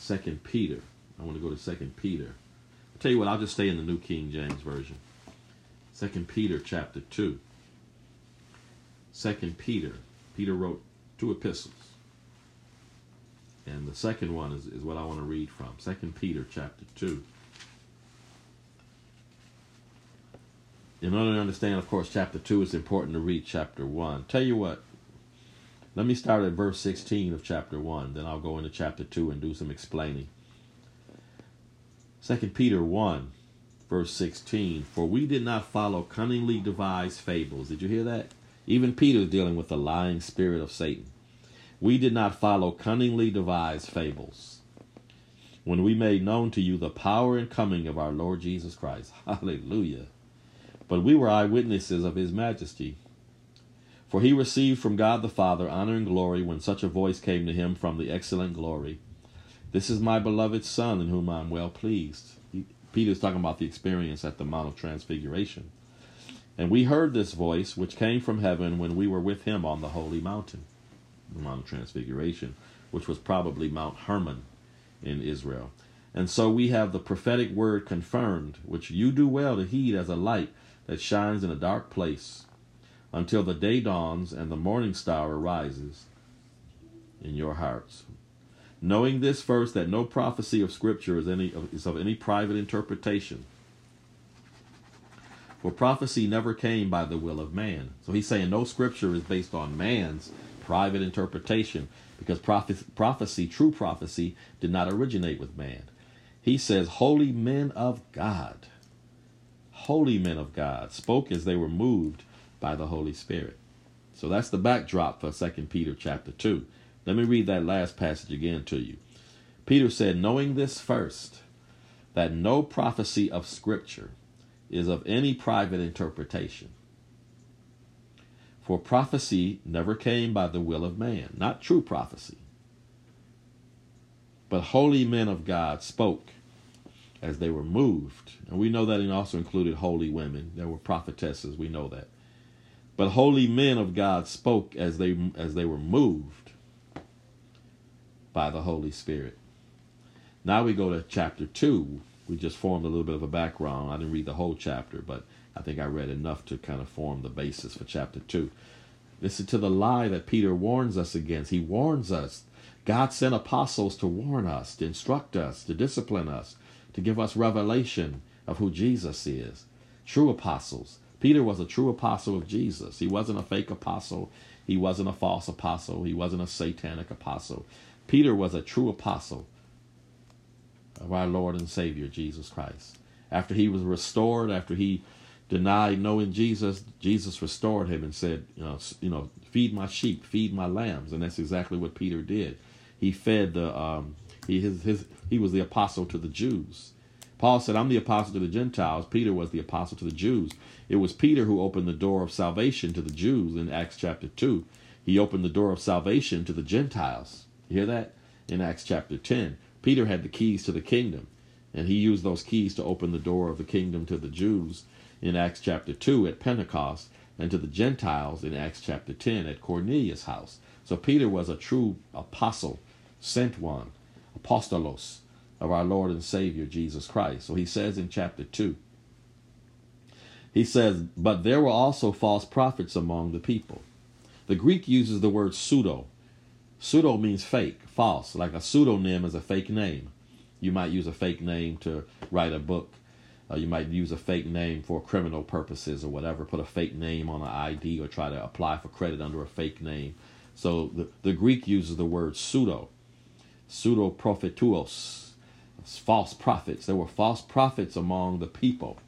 2 Peter. I want to go to 2 Peter. I'll tell you what, I'll just stay in the New King James Version. 2 Peter chapter 2. 2 Peter. Peter wrote 2 epistles. And the second one is what I want to read from. 2 Peter chapter 2. In order to understand, of course, chapter 2, it's important to read chapter 1. Tell you what, let me start at verse 16 of chapter 1. Then I'll go into chapter 2 and do some explaining. 2 Peter 1, verse 16, for we did not follow cunningly devised fables. Did you hear that? Even Peter's dealing with the lying spirit of Satan. We did not follow cunningly devised fables when we made known to you the power and coming of our Lord Jesus Christ. Hallelujah. But we were eyewitnesses of his majesty. For he received from God the Father honor and glory when such a voice came to him from the excellent glory. This is my beloved Son, in whom I am well pleased. Peter's talking about the experience at the Mount of Transfiguration. And we heard this voice, which came from heaven when we were with him on the holy mountain, the Mount of Transfiguration, which was probably Mount Hermon in Israel. And so we have the prophetic word confirmed, which you do well to heed as a light that shines in a dark place until the day dawns and the morning star arises in your hearts. Knowing this first, that no prophecy of Scripture is of any private interpretation. For prophecy never came by the will of man. So he's saying no Scripture is based on man's private interpretation, because prophecy, true prophecy, did not originate with man. He says, holy men of God, spoke as they were moved by the Holy Spirit. So that's the backdrop for 2 Peter chapter 2. Let me read that last passage again to you. Peter said, knowing this first, that no prophecy of Scripture is of any private interpretation. For prophecy never came by the will of man, not true prophecy. But holy men of God spoke as they were moved. And we know that it also included holy women. There were prophetesses, we know that. But holy men of God spoke as they were moved by the Holy Spirit. Now we go to chapter 2. We just formed a little bit of a background. I didn't read the whole chapter, but I think I read enough to kind of form the basis for chapter 2. Listen to the lie that Peter warns us against. He warns us. God sent apostles to warn us, to instruct us, to discipline us, to give us revelation of who Jesus is. True apostles. Peter was a true apostle of Jesus. He wasn't a fake apostle. He wasn't a false apostle. He wasn't a satanic apostle. Peter was a true apostle of our Lord and Savior, Jesus Christ. After he was restored, after he denied knowing Jesus, Jesus restored him and said, you know, feed my sheep, feed my lambs. And that's exactly what Peter did. He fed the, he was the apostle to the Jews. Paul said, I'm the apostle to the Gentiles. Peter was the apostle to the Jews. It was Peter who opened the door of salvation to the Jews in Acts chapter 2. He opened the door of salvation to the Gentiles. You hear that? In Acts chapter 10. Peter had the keys to the kingdom, and he used those keys to open the door of the kingdom to the Jews in Acts chapter 2 at Pentecost, and to the Gentiles in Acts chapter 10 at Cornelius' house. So Peter was a true apostle, sent one, apostolos, of our Lord and Savior, Jesus Christ. So he says in chapter 2, he says, but there were also false prophets among the people. The Greek uses the word pseudo. Pseudo means fake, false. Like a pseudonym is a fake name. You might use a fake name to write a book. You might use a fake name for criminal purposes or whatever. Put a fake name on an ID or try to apply for credit under a fake name. So the Greek uses the word pseudo. Pseudo-prophetuos. False prophets. There were false prophets among the people.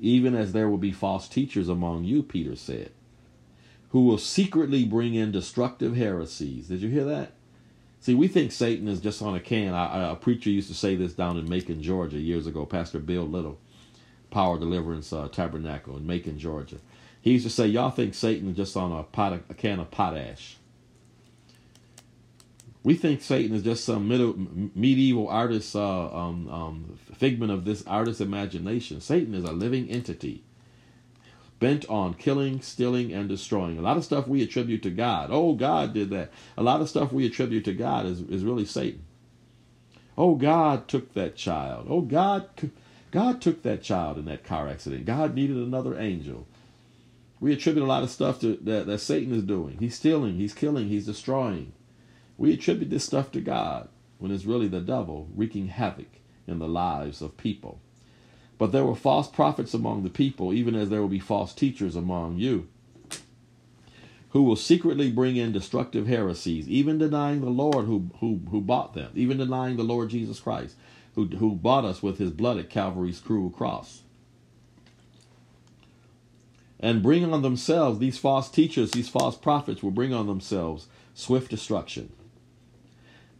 Even as there will be false teachers among you, Peter said, who will secretly bring in destructive heresies. Did you hear that? See, we think Satan is just on a can. A preacher used to say this down in Macon, Georgia, years ago, Pastor Bill Little, Power Deliverance Tabernacle in Macon, Georgia. He used to say, y'all think Satan is just on a can of potash. We think Satan is just some medieval artist, figment of this artist's imagination. Satan is a living entity, bent on killing, stealing, and destroying. A lot of stuff we attribute to God. Oh, God did that. A lot of stuff we attribute to God is really Satan. Oh, God took that child. Oh, God took that child in that car accident. God needed another angel. We attribute a lot of stuff to that Satan is doing. He's stealing, he's killing, he's destroying. We attribute this stuff to God when it's really the devil wreaking havoc in the lives of people. But there were false prophets among the people, even as there will be false teachers among you, who will secretly bring in destructive heresies, even denying the Lord who bought them, even denying the Lord Jesus Christ, who bought us with his blood at Calvary's cruel cross. And bring on themselves, these false teachers, these false prophets will bring on themselves swift destruction.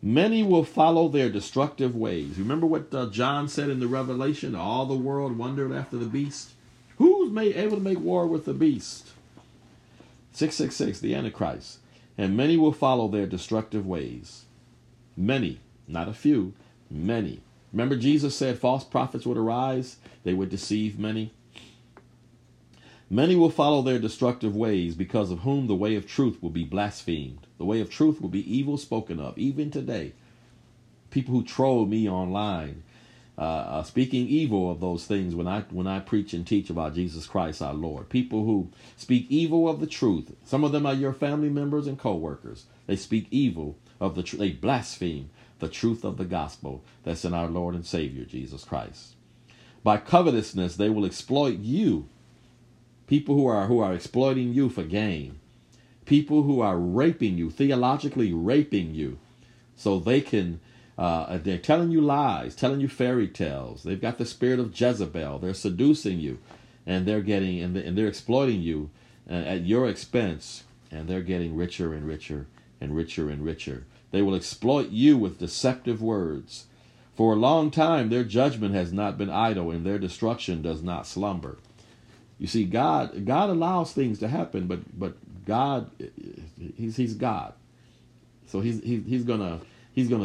Many will follow their destructive ways. Remember what John said in the Revelation? All the world wondered after the beast. Who's able to make war with the beast? 666, the Antichrist. And many will follow their destructive ways. Many, not a few, many. Remember Jesus said false prophets would arise. They would deceive many. Many will follow their destructive ways, because of whom the way of truth will be blasphemed. The way of truth will be evil spoken of, even today. People who troll me online are speaking evil of those things when I preach and teach about Jesus Christ our Lord. People who speak evil of the truth. Some of them are your family members and co-workers. They speak evil of the truth. They blaspheme the truth of the gospel that's in our Lord and Savior, Jesus Christ. By covetousness, they will exploit you. People who are exploiting you for gain. People who are raping you, theologically raping you, so they can, they're telling you lies, telling you fairy tales. They've got the spirit of Jezebel. They're seducing you, and they're exploiting you at your expense, and they're getting richer and richer and richer and richer. They will exploit you with deceptive words. For a long time, their judgment has not been idle, and their destruction does not slumber. You see, God allows things to happen, but God, he's God, so he's gonna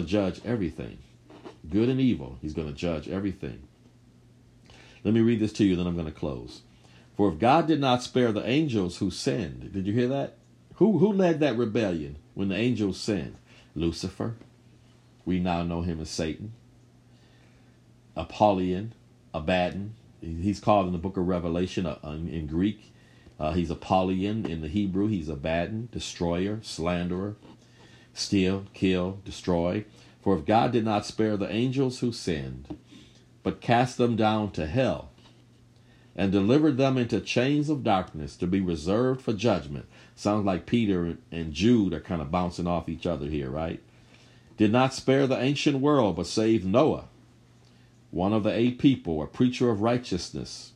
judge everything, good and evil. He's gonna judge everything. Let me read this to you, then I'm going to close. For if God did not spare the angels who sinned, did you hear that? Who led that rebellion when the angels sinned? Lucifer. We now know him as Satan. Apollyon, Abaddon. He's called in the book of Revelation in Greek. He's Apollyon in the Hebrew. He's Abaddon, destroyer, slanderer. Steal, kill, destroy. For if God did not spare the angels who sinned, but cast them down to hell, and delivered them into chains of darkness to be reserved for judgment. Sounds like Peter and Jude are kind of bouncing off each other here, right? Did not spare the ancient world, but saved Noah, one of the 8 people, a preacher of righteousness,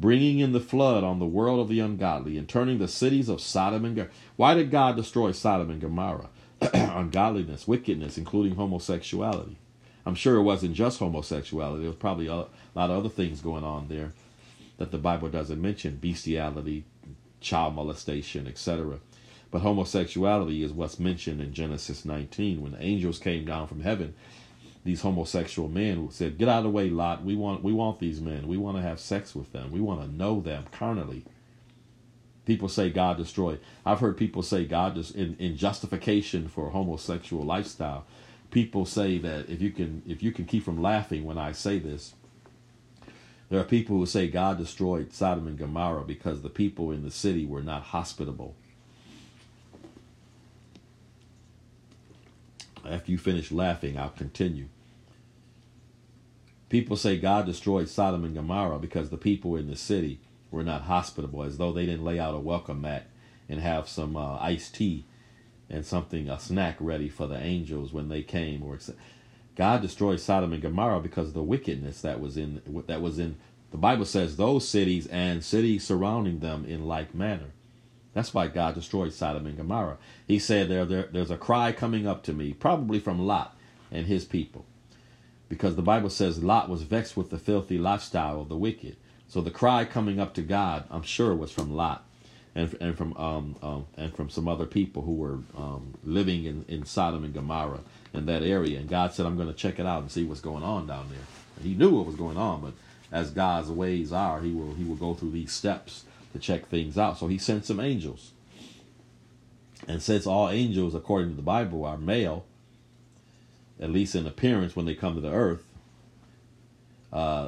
bringing in the flood on the world of the ungodly and turning the cities of Sodom and Gomorrah. Why did God destroy Sodom and Gomorrah? Ungodliness, wickedness, including homosexuality. I'm sure it wasn't just homosexuality. There was probably a lot of other things going on there that the Bible doesn't mention, bestiality, child molestation, etc. But homosexuality is what's mentioned in Genesis 19. When the angels came down from heaven, these homosexual men said, get out of the way, Lot. We want these men. We want to have sex with them. We want to know them carnally. People say God destroyed. I've heard people say God is in justification for a homosexual lifestyle. People say that if you can keep from laughing when I say this, there are people who say God destroyed Sodom and Gomorrah because the people in the city were not hospitable. After you finish laughing, I'll continue. People say God destroyed Sodom and Gomorrah because the people in the city were not hospitable, as though they didn't lay out a welcome mat and have some iced tea and something, a snack ready for the angels when they came. Or God destroyed Sodom and Gomorrah because of the wickedness that was in the Bible says those cities and cities surrounding them in like manner. That's why God destroyed Sodom and Gomorrah. He said there's a cry coming up to me, probably from Lot and his people, because the Bible says Lot was vexed with the filthy lifestyle of the wicked. So the cry coming up to God, I'm sure, was from Lot and from some other people who were living in Sodom and Gomorrah, in that area. And God said, I'm going to check it out and see what's going on down there. And he knew what was going on, but as God's ways are, he will go through these steps to check things out. So he sent some angels. And since all angels, according to the Bible, are male, at least in appearance when they come to the earth,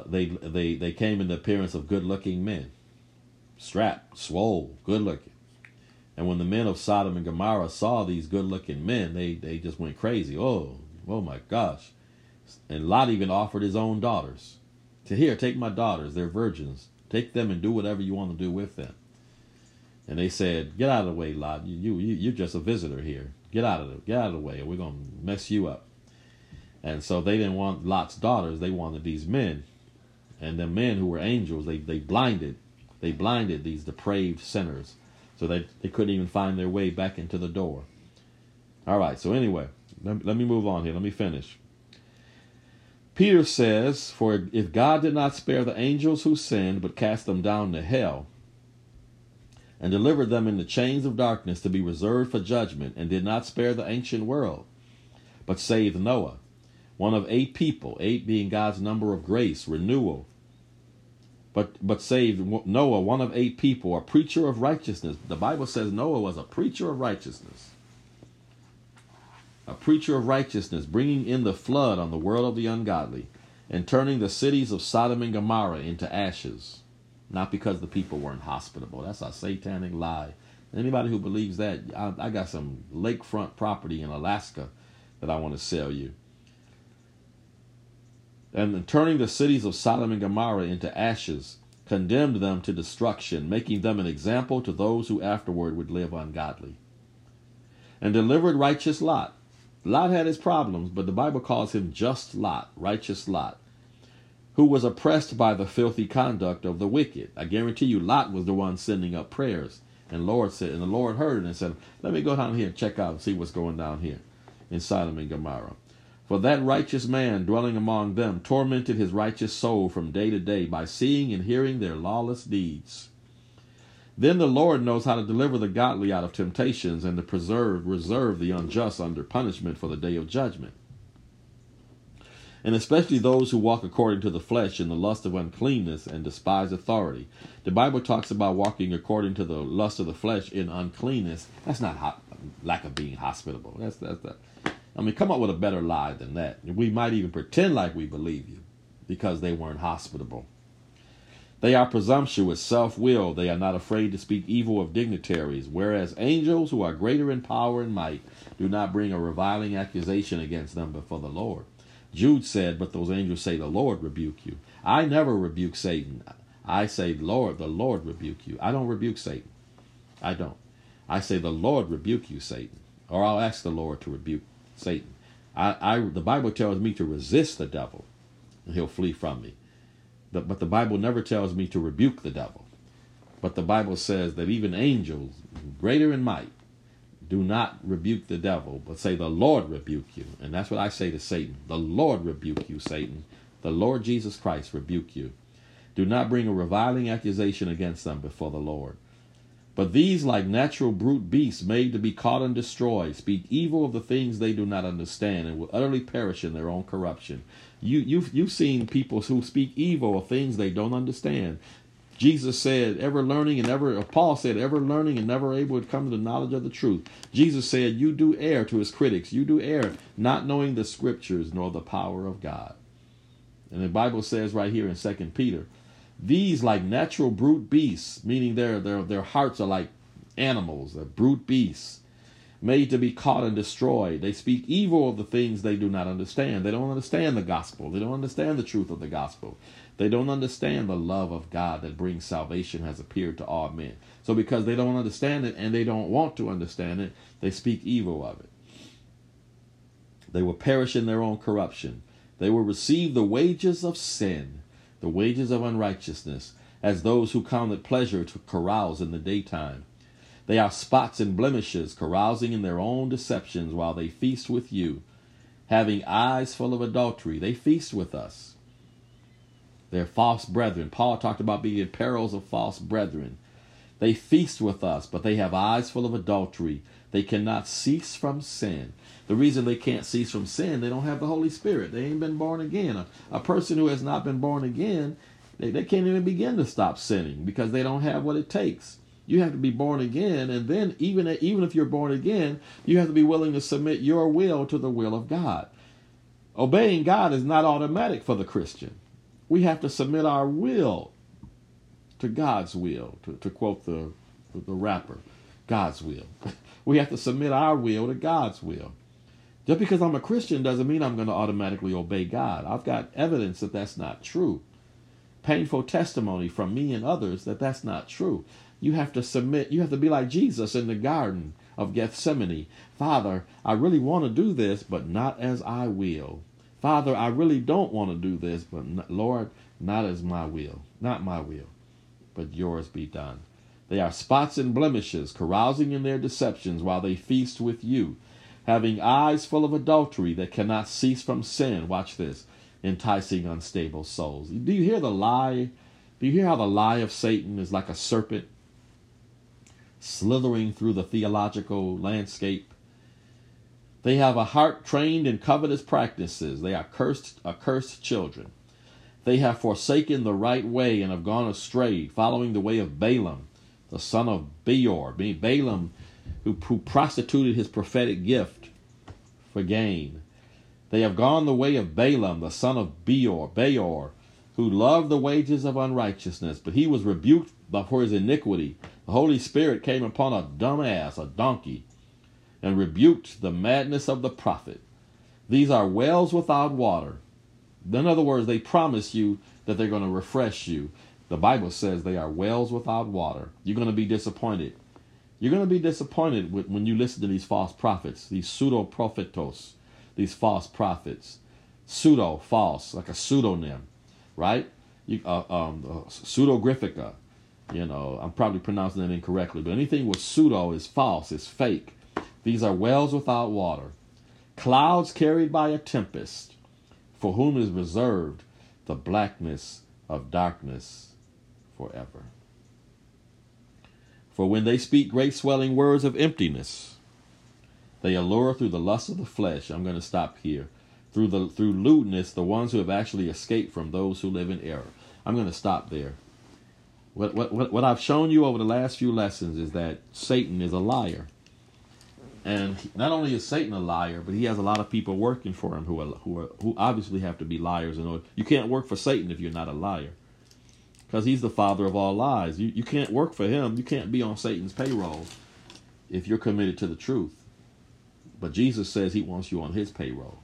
they came in the appearance of good-looking men, strapped, swole, good-looking. And when the men of Sodom and Gomorrah saw these good-looking men, they just went crazy. Oh my gosh. And Lot even offered his own daughters. Here, take my daughters. They're virgins. Take them and do whatever you want to do with them. And they said, get out of the way, Lot. You're just a visitor here. Get out of the way, or we're going to mess you up. And so they didn't want Lot's daughters. They wanted these men. And the men who were angels, they blinded these depraved sinners, so they couldn't even find their way back into the door. All right, so anyway, let me move on here. Let me finish. Peter says, for if God did not spare the angels who sinned, but cast them down to hell, and delivered them into chains of darkness to be reserved for judgment, and did not spare the ancient world, but saved Noah, one of 8 people, 8 being God's number of grace, renewal, But saved Noah, one of 8 people, a preacher of righteousness. The Bible says Noah was a preacher of righteousness. A preacher of righteousness, bringing in the flood on the world of the ungodly and turning the cities of Sodom and Gomorrah into ashes. Not because the people weren't hospitable. That's a satanic lie. Anybody who believes that, I got some lakefront property in Alaska that I want to sell you. And turning the cities of Sodom and Gomorrah into ashes, condemned them to destruction, making them an example to those who afterward would live ungodly. And delivered righteous Lot. Lot had his problems, but the Bible calls him just Lot, righteous Lot, who was oppressed by the filthy conduct of the wicked. I guarantee you, Lot was the one sending up prayers, and the Lord heard and said, let me go down here and check out and see what's going down here in Sodom and Gomorrah. For that righteous man dwelling among them tormented his righteous soul from day to day by seeing and hearing their lawless deeds. Then the Lord knows how to deliver the godly out of temptations and to reserve the unjust under punishment for the day of judgment. and especially those who walk according to the flesh in the lust of uncleanness and despise authority. The Bible talks about walking according to the lust of the flesh in uncleanness. That's not lack of being hospitable. I mean, come up with a better lie than that. We might even pretend like we believe you because they weren't hospitable. They are presumptuous, self-willed. They are not afraid to speak evil of dignitaries, whereas angels who are greater in power and might do not bring a reviling accusation against them before the Lord. Jude said, but those angels say, the Lord rebuke you. I never rebuke Satan. I say, Lord, the Lord rebuke you. I don't rebuke Satan. I don't. I say, the Lord rebuke you, Satan. Or I'll ask the Lord to rebuke Satan. The Bible tells me to resist the devil, and he'll flee from me. But the Bible never tells me to rebuke the devil. But the Bible says that even angels, greater in might, do not rebuke the devil, but say, the Lord rebuke you. And that's what I say to Satan. The Lord rebuke you, Satan. The Lord Jesus Christ rebuke you. Do not bring a reviling accusation against them before the Lord. But these, like natural brute beasts made to be caught and destroyed, speak evil of the things they do not understand and will utterly perish in their own corruption. You've seen people who speak evil of things they don't understand. Jesus said, Paul said, ever learning and never able to come to the knowledge of the truth. Jesus said, you do err to his critics. You do err, not knowing the scriptures nor the power of God. And the Bible says right here in 2 Peter, these like natural brute beasts, meaning their hearts are like animals, they're brute beasts, made to be caught and destroyed. They speak evil of the things they do not understand. They don't understand the gospel. They don't understand the truth of the gospel. They don't understand the love of God that brings salvation has appeared to all men. So because they don't understand it and they don't want to understand it, they speak evil of it. They will perish in their own corruption. They will receive the wages of sin, the wages of unrighteousness, as those who count it pleasure to carouse in the daytime. They are spots and blemishes, carousing in their own deceptions while they feast with you. Having eyes full of adultery, they feast with us. They're false brethren. Paul talked about being in perils of false brethren. They feast with us, but they have eyes full of adultery. They cannot cease from sin. The reason they can't cease from sin, they don't have the Holy Spirit. They ain't been born again. A person who has not been born again, they can't even begin to stop sinning because they don't have what it takes. You have to be born again, and then even if you're born again, you have to be willing to submit your will to the will of God. Obeying God is not automatic for the Christian. We have to submit our will to God's will, to quote the rapper, God's will. We have to submit our will to God's will. Just because I'm a Christian doesn't mean I'm going to automatically obey God. I've got evidence that that's not true. Painful testimony from me and others that that's not true. You have to submit. You have to be like Jesus in the Garden of Gethsemane. Father, I really want to do this, but not as I will. Father, I really don't want to do this, but Lord, not as my will. Not my will, but yours be done. They are spots and blemishes, carousing in their deceptions while they feast with you, having eyes full of adultery that cannot cease from sin. Watch this, enticing unstable souls. Do you hear the lie? Do you hear how the lie of Satan is like a serpent slithering through the theological landscape? They have a heart trained in covetous practices. They are accursed children. They have forsaken the right way and have gone astray, following the way of Balaam, the son of Beor, being Balaam, who prostituted his prophetic gift for gain. They have gone the way of Balaam, the son of Beor, who loved the wages of unrighteousness, but he was rebuked for his iniquity. The Holy Spirit came upon a dumbass, a donkey, and rebuked the madness of the prophet. These are wells without water. In other words, they promise you that they're going to refresh you. The Bible says they are wells without water. You're going to be disappointed. You're going to be disappointed when you listen to these false prophets, these pseudo-prophetos, these false prophets. Pseudo, false, like a pseudonym, right? Pseudographica. You know, I'm probably pronouncing that incorrectly, but anything with pseudo is false, is fake. These are wells without water, clouds carried by a tempest, for whom is reserved the blackness of darkness forever. For when they speak great swelling words of emptiness, they allure through the lust of the flesh. I'm going to stop here. through lewdness, the ones who have actually escaped from those who live in error. I'm going to stop there. What I've shown you over the last few lessons is that Satan is a liar. And not only is Satan a liar, but he has a lot of people working for him who obviously have to be liars. In order, you can't work for Satan if you're not a liar, because he's the father of all lies. You can't work for him. You can't be on Satan's payroll if you're committed to the truth. But Jesus says he wants you on his payroll.